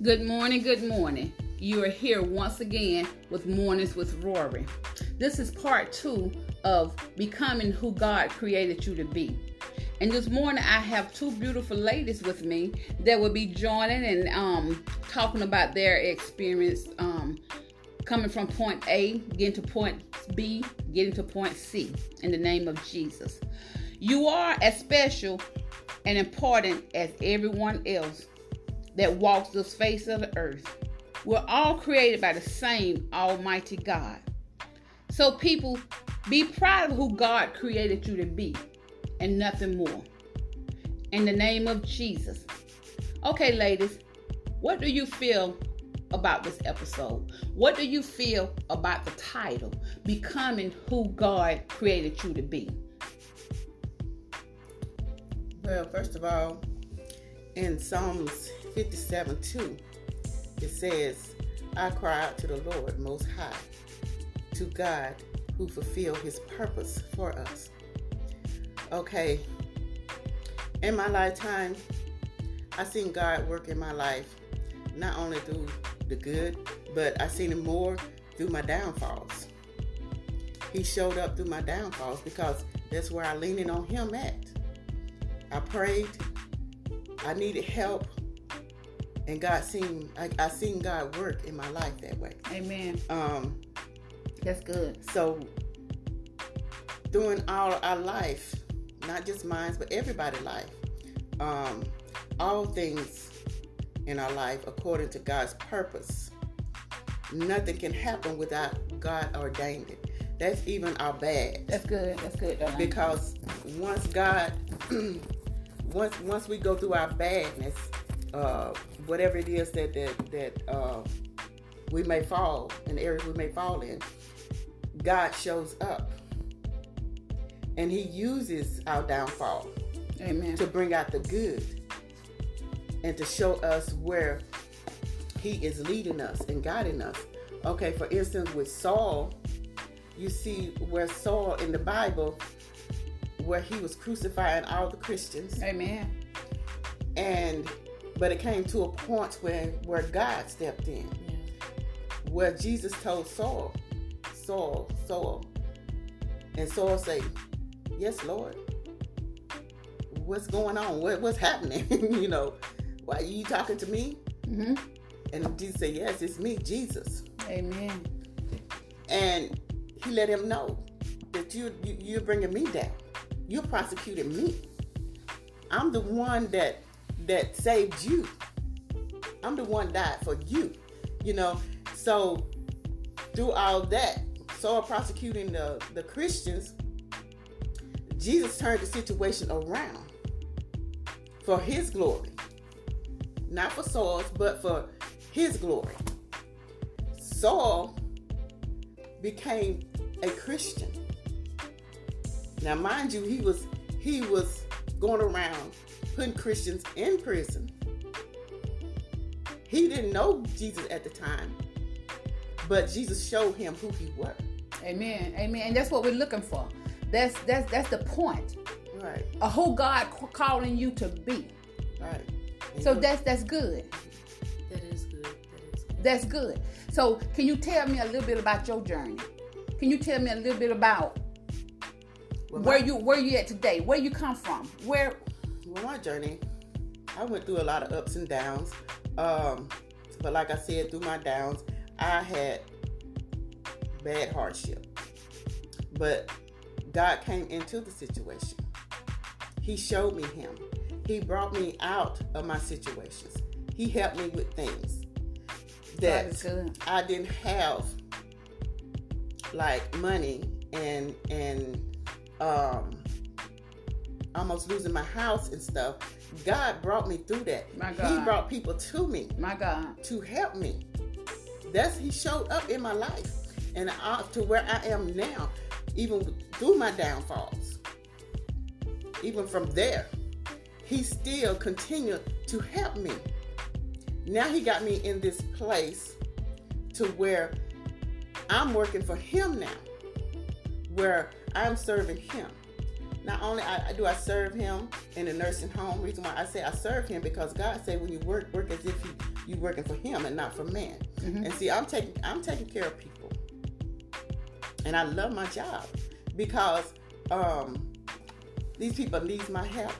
Good morning, good morning. You are here once again with Mornings with Rory. This is part 2 of becoming who God created you to be. And this morning I have two beautiful ladies with me that will be joining and talking about their experience coming from point A, getting to point B, getting to point C in the name of Jesus. You are as special and important as everyone else that walks the face of the earth. We're all created by the same Almighty God. So people, be proud of who God created you to be and nothing more. In the name of Jesus. Okay, ladies, what do you feel about this episode? What do you feel about the title, Becoming Who God Created You to Be? Well, first of all, in Psalms 57:2, it says, I cry out to the Lord Most High, to God who fulfilled his purpose for us. Okay, in my lifetime, I seen God work in my life, not only through the good, but I seen him more through my downfalls. He showed up through my downfalls because that's where I leaned on him at. I prayed, I needed help, and I seen God work in my life that way. Amen. That's good. So, during all our life, not just mine, but everybody's life, all things in our life according to God's purpose. Nothing can happen without God ordained it. That's even our bad. That's good. Darlene. Because once God... Once we go through our badness, whatever it is that we may fall in, areas we may fall in, God shows up, and he uses our downfall. Amen. To bring out the good and to show us where he is leading us and guiding us. Okay, for instance, with Saul, you see where Saul in the Bible, where he was crucifying all the Christians. Amen. But it came to a point where God stepped in. Yeah. Where Jesus told Saul, Saul, Saul. And Saul said, yes, Lord. What's going on? What's happening? You know, why are you talking to me? Mm-hmm. And Jesus said, yes, it's me, Jesus. Amen. And he let him know that you're bringing me down. You prosecuted me. I'm the one that saved you. I'm the one died for you. You know, so through all that, Saul prosecuting the Christians, Jesus turned the situation around for his glory. Not for Saul's, but for his glory. Saul became a Christian. Now, mind you, he was going around putting Christians in prison. He didn't know Jesus at the time, but Jesus showed him who he was. Amen, amen, and that's what we're looking for. That's the point, right? Of who God calling you to be, right? Amen. So that's good. That is good. So, can you tell me a little bit about your journey? Can you tell me a little bit about where you at today? Where you come from? Well, my journey, I went through a lot of ups and downs. But like I said, through my downs, I had bad hardship. But God came into the situation. He showed me him. He brought me out of my situations. He helped me with things that I didn't have, like money and almost losing my house and stuff. God brought me through that. My God. He brought people to me. My God. To help me. He showed up in my life. And to where I am now, even through my downfalls, even from there, he still continued to help me. Now he got me in this place to where I'm working for him now. Where I'm serving him. Not only do I serve him in a nursing home, reason why I say I serve him, because God said when you work as if you working for him and not for man. Mm-hmm. And see, I'm taking care of people, and I love my job because these people need my help.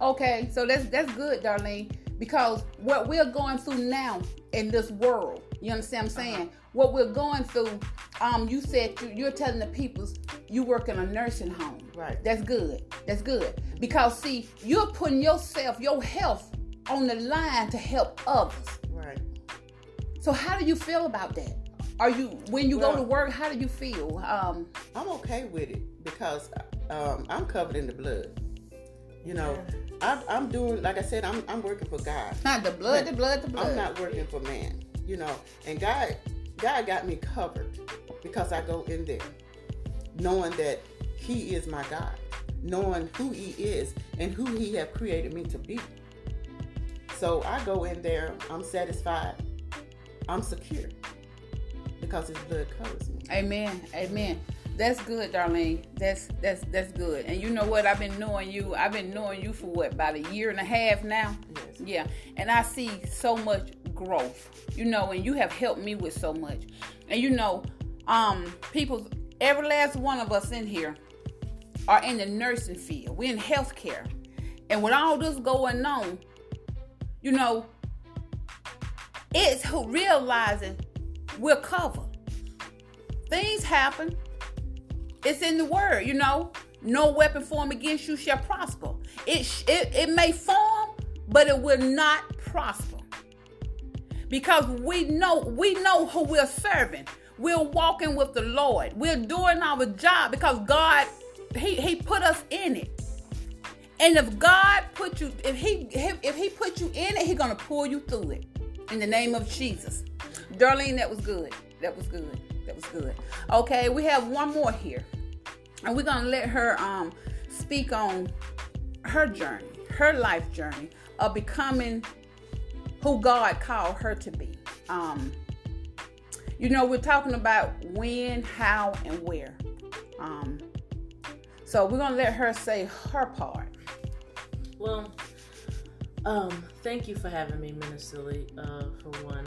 Okay, so that's good, Darlene, because what we're going through now in this world, you understand what I'm saying? Uh-huh. What we're going through, you said you're telling the people you work in a nursing home. Right. That's good. That's good. Because, see, you're putting yourself, your health on the line to help others. Right. So how do you feel about that? Are you, when you go to work, how do you feel? I'm okay with it because I'm covered in the blood. You know, I'm doing, like I said, I'm working for God. Not the blood, the blood, the blood. I'm not working for man, you know. And God got me covered because I go in there knowing that he is my God, knowing who he is and who he have created me to be. So I go in there, I'm satisfied, I'm secure because his blood covers me. Amen, amen. That's good, Darlene. That's good. And you know what? I've been knowing you for what, about a year and a half now? Yes. Yeah. And I see so much growth, you know, and you have helped me with so much. And you know, people, every last one of us in here are in the nursing field. We're in healthcare. And with all this going on, you know, it's realizing we're covered. Things happen. It's in the word, you know. No weapon formed against you shall prosper. It may form, but it will not prosper. Because we know who we're serving. We're walking with the Lord. We're doing our job because God, He put us in it. And if God put you, if He put you in it, He's gonna pull you through it. In the name of Jesus. Darlene, that was good. That was good. That was good. Okay, we have one more here. And we're going to let her speak on her journey, her life journey of becoming who God called her to be. You know, we're talking about when, how, and where. So we're going to let her say her part. Well, thank you for having me, Minister Lee, for one.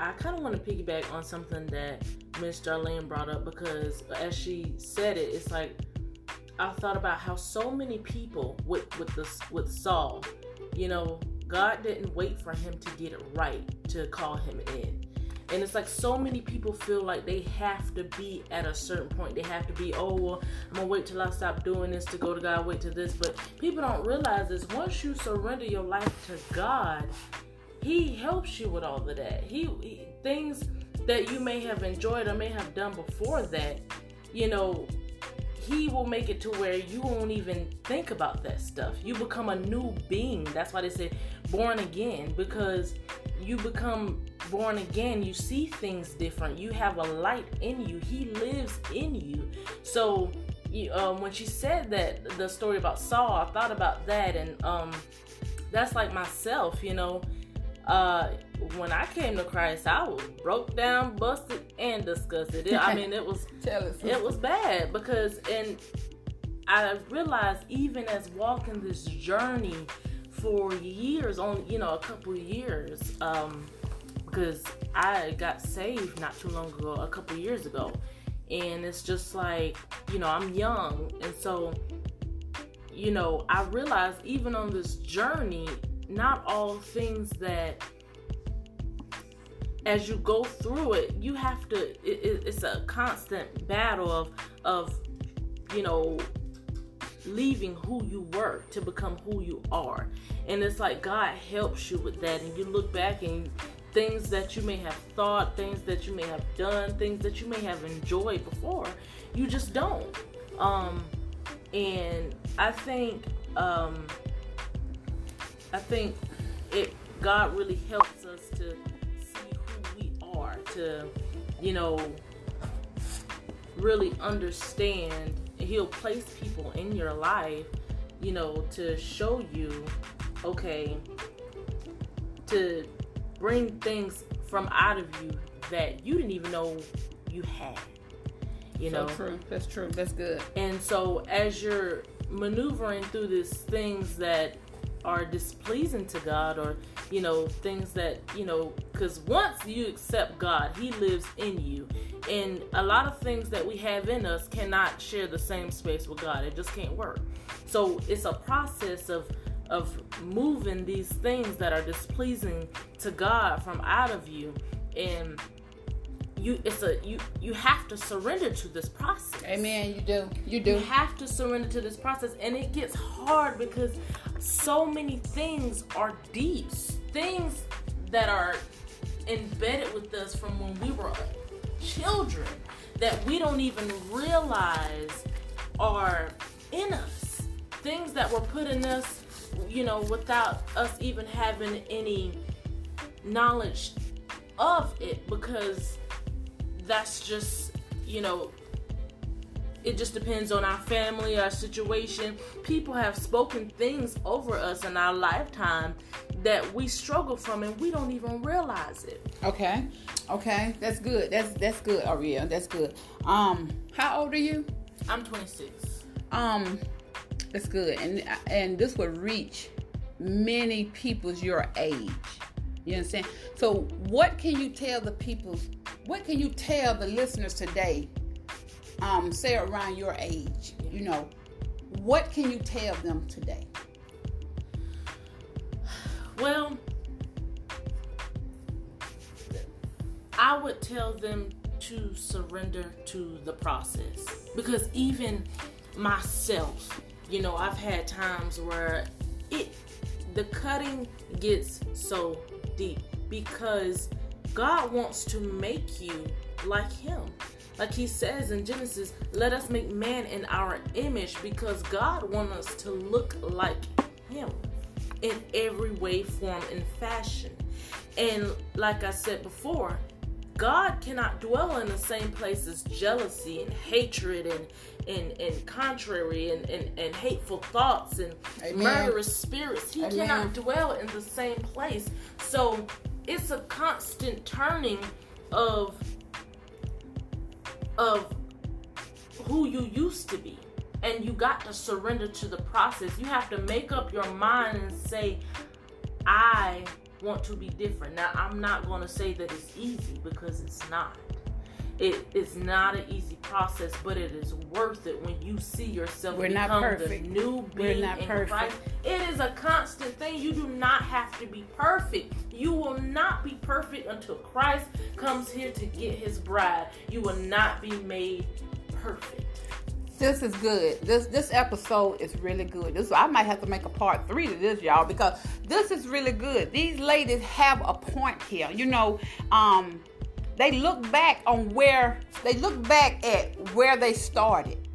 I kind of want to piggyback on something that Miss Darlene brought up because as she said it, it's like I thought about how so many people with Saul, you know, God didn't wait for him to get it right to call him in. And it's like so many people feel like they have to be at a certain point. They have to be, oh, well, I'm going to wait till I stop doing this to go to God, wait till this. But people don't realize this. Once you surrender your life to God, He helps you with all of that. He things that you may have enjoyed or may have done before that, you know, He will make it to where you won't even think about that stuff. You become a new being. That's why they say born again, because you become born again. You see things different. You have a light in you. He lives in you. So when she said that, the story about Saul, I thought about that. And that's like myself, you know. When I came to Christ, I was broke down, busted, and disgusted. It was bad because, and I realized even as walking this journey for years, on a couple of years, because I got saved not too long ago, a couple of years ago, and it's just like I'm young, and so I realized even on this journey. Not all things that, as you go through it, you have to. It's a constant battle of leaving who you were to become who you are, and it's like God helps you with that. And you look back and things that you may have thought, things that you may have done, things that you may have enjoyed before, you just don't. And I think. I think God really helps us to see who we are, to, really understand. He'll place people in your life, to show you, okay, to bring things from out of you that you didn't even know you had, So true. That's true. That's good. And so as you're maneuvering through these things that are displeasing to God, or, you know, things that, you know, because once you accept God, He lives in you. And a lot of things that we have in us cannot share the same space with God. It just can't work. So it's a process of moving these things that are displeasing to God from out of you, and you have to surrender to this process. Amen. You do. You have to surrender to this process, and it gets hard because so many things are deep, things that are embedded with us from when we were children that we don't even realize are in us, things that were put in us, you know, without us even having any knowledge of it, because that's just, you know, it just depends on our family, our situation. People have spoken things over us in our lifetime that we struggle from, and we don't even realize it. Okay. That's good. That's good, Aria. That's good. How old are you? I'm 26. That's good. And this would reach many people's your age. You understand? So what can you tell the listeners today, say around your age, you know, what can you tell them today? Well, I would tell them to surrender to the process, because even myself, you know, I've had times where the cutting gets so deep, because God wants to make you like Him. Like He says in Genesis, let us make man in our image, because God wants us to look like Him in every way, form, and fashion. And like I said before, God cannot dwell in the same place as jealousy and hatred and contrary and hateful thoughts and Amen. Murderous spirits. He Amen. Cannot dwell in the same place. So it's a constant turning of who you used to be. And you got to surrender to the process. You have to make up your mind and say, I want to be different. Now, I'm not going to say that it's easy, because it's not. It's not an easy process, but it is worth it when you see yourself become the new being in Christ. It is a constant thing. You do not have to be perfect. You will not be perfect until Christ comes here to get His bride. You will not be made perfect. This is good. This episode is really good. I might have to make a part 3 to this, y'all, because this is really good. These ladies have a point here. You know, they look back at where they started,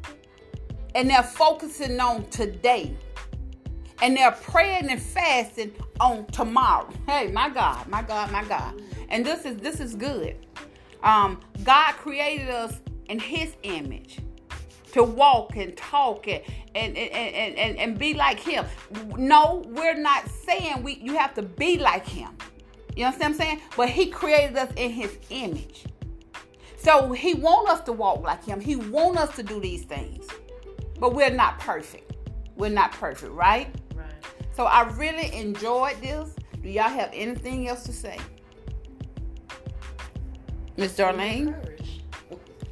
and they're focusing on today, and they're praying and fasting on tomorrow. Hey, my God. And this is good. God created us in His image, to walk and talk and be like Him. No, we're not saying you have to be like Him. You understand what I'm saying? But He created us in His image. So He wants us to walk like Him. He wants us to do these things. But we're not perfect. We're not perfect, right? Right. So I really enjoyed this. Do y'all have anything else to say? Miss Darlene?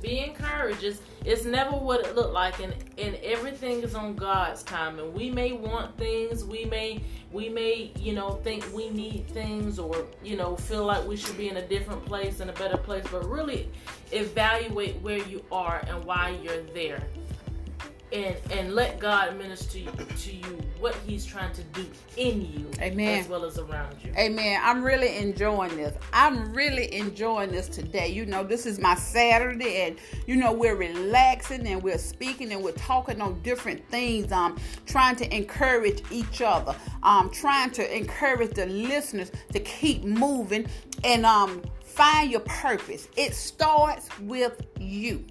Be encouraged. It's never what it looked like, and everything is on God's time. And we may want things, we may, you know, think we need things, or, you know, feel like we should be in a different place, in a better place. But really evaluate where you are and why you're there, and let God minister to you what He's trying to do in you, Amen. As well as around you. Amen. I'm really enjoying this. Today. You know, this is my Saturday, and, you know, we're relaxing, and we're speaking, and we're talking on different things, trying to encourage each other, trying to encourage the listeners to keep moving, and find your purpose. It starts with you.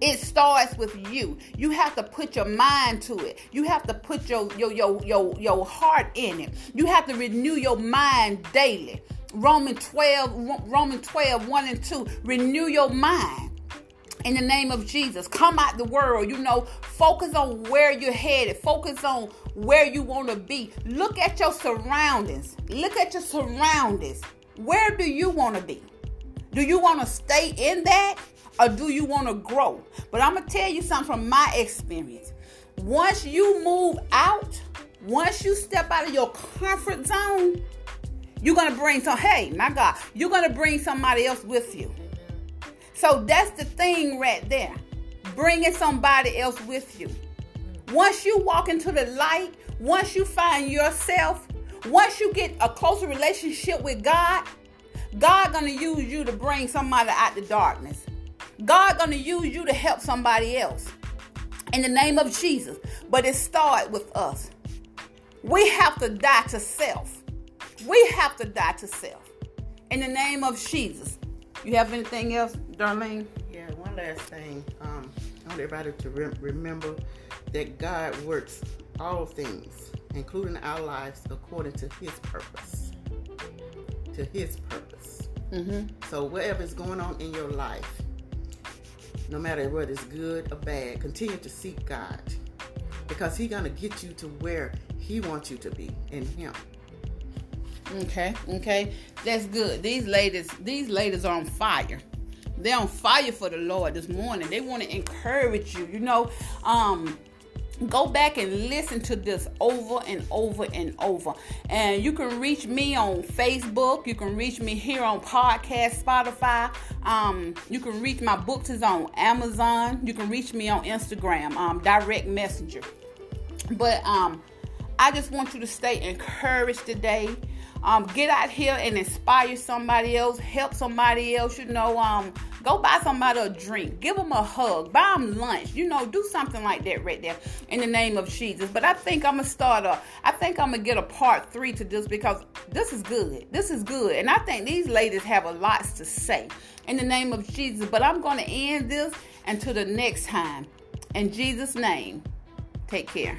It starts with you. You have to put your mind to it. You have to put your heart in it. You have to renew your mind daily. Romans 12, 1 and 2. Renew your mind. in the name of Jesus. Come out the world, focus on where you're headed. Focus on where you want to be. Look at your surroundings. Where do you want to be? Do you want to stay in that or do you want to grow? But I'm going to tell you something from my experience. Once you move out, once you step out of your comfort zone, you're going to bring you're going to bring somebody else with you. So that's the thing right there. Bringing somebody else with you. Once you walk into the light, once you find yourself, once you get a closer relationship with God, God going to use you to bring somebody out the darkness. God going to use you to help somebody else. In the name of Jesus. But it starts with us. We have to die to self. In the name of Jesus. You have anything else, Darlene? Yeah, one last thing. I want everybody to remember that God works all things, including our lives, according to His purpose. Mm-hmm. So whatever is going on in your life, no matter whether it's good or bad, continue to seek God, because He's going to get you to where He wants you to be in Him. Okay. That's good. These ladies are on fire. They're on fire for the Lord this morning. They want to encourage you. Go back and listen to this over and over and over. And you can reach me on Facebook. You can reach me here on podcast, Spotify. You can reach my books is on Amazon. You can reach me on Instagram, direct messenger. But I just want you to stay encouraged today. Get out here and inspire somebody else. Help somebody else, Go buy somebody a drink. Give them a hug. Buy them lunch. Do something like that right there in the name of Jesus. But I think I'm going to get a part 3 to this, because this is good. And I think these ladies have a lot to say in the name of Jesus. But I'm going to end this until the next time. In Jesus' name, take care.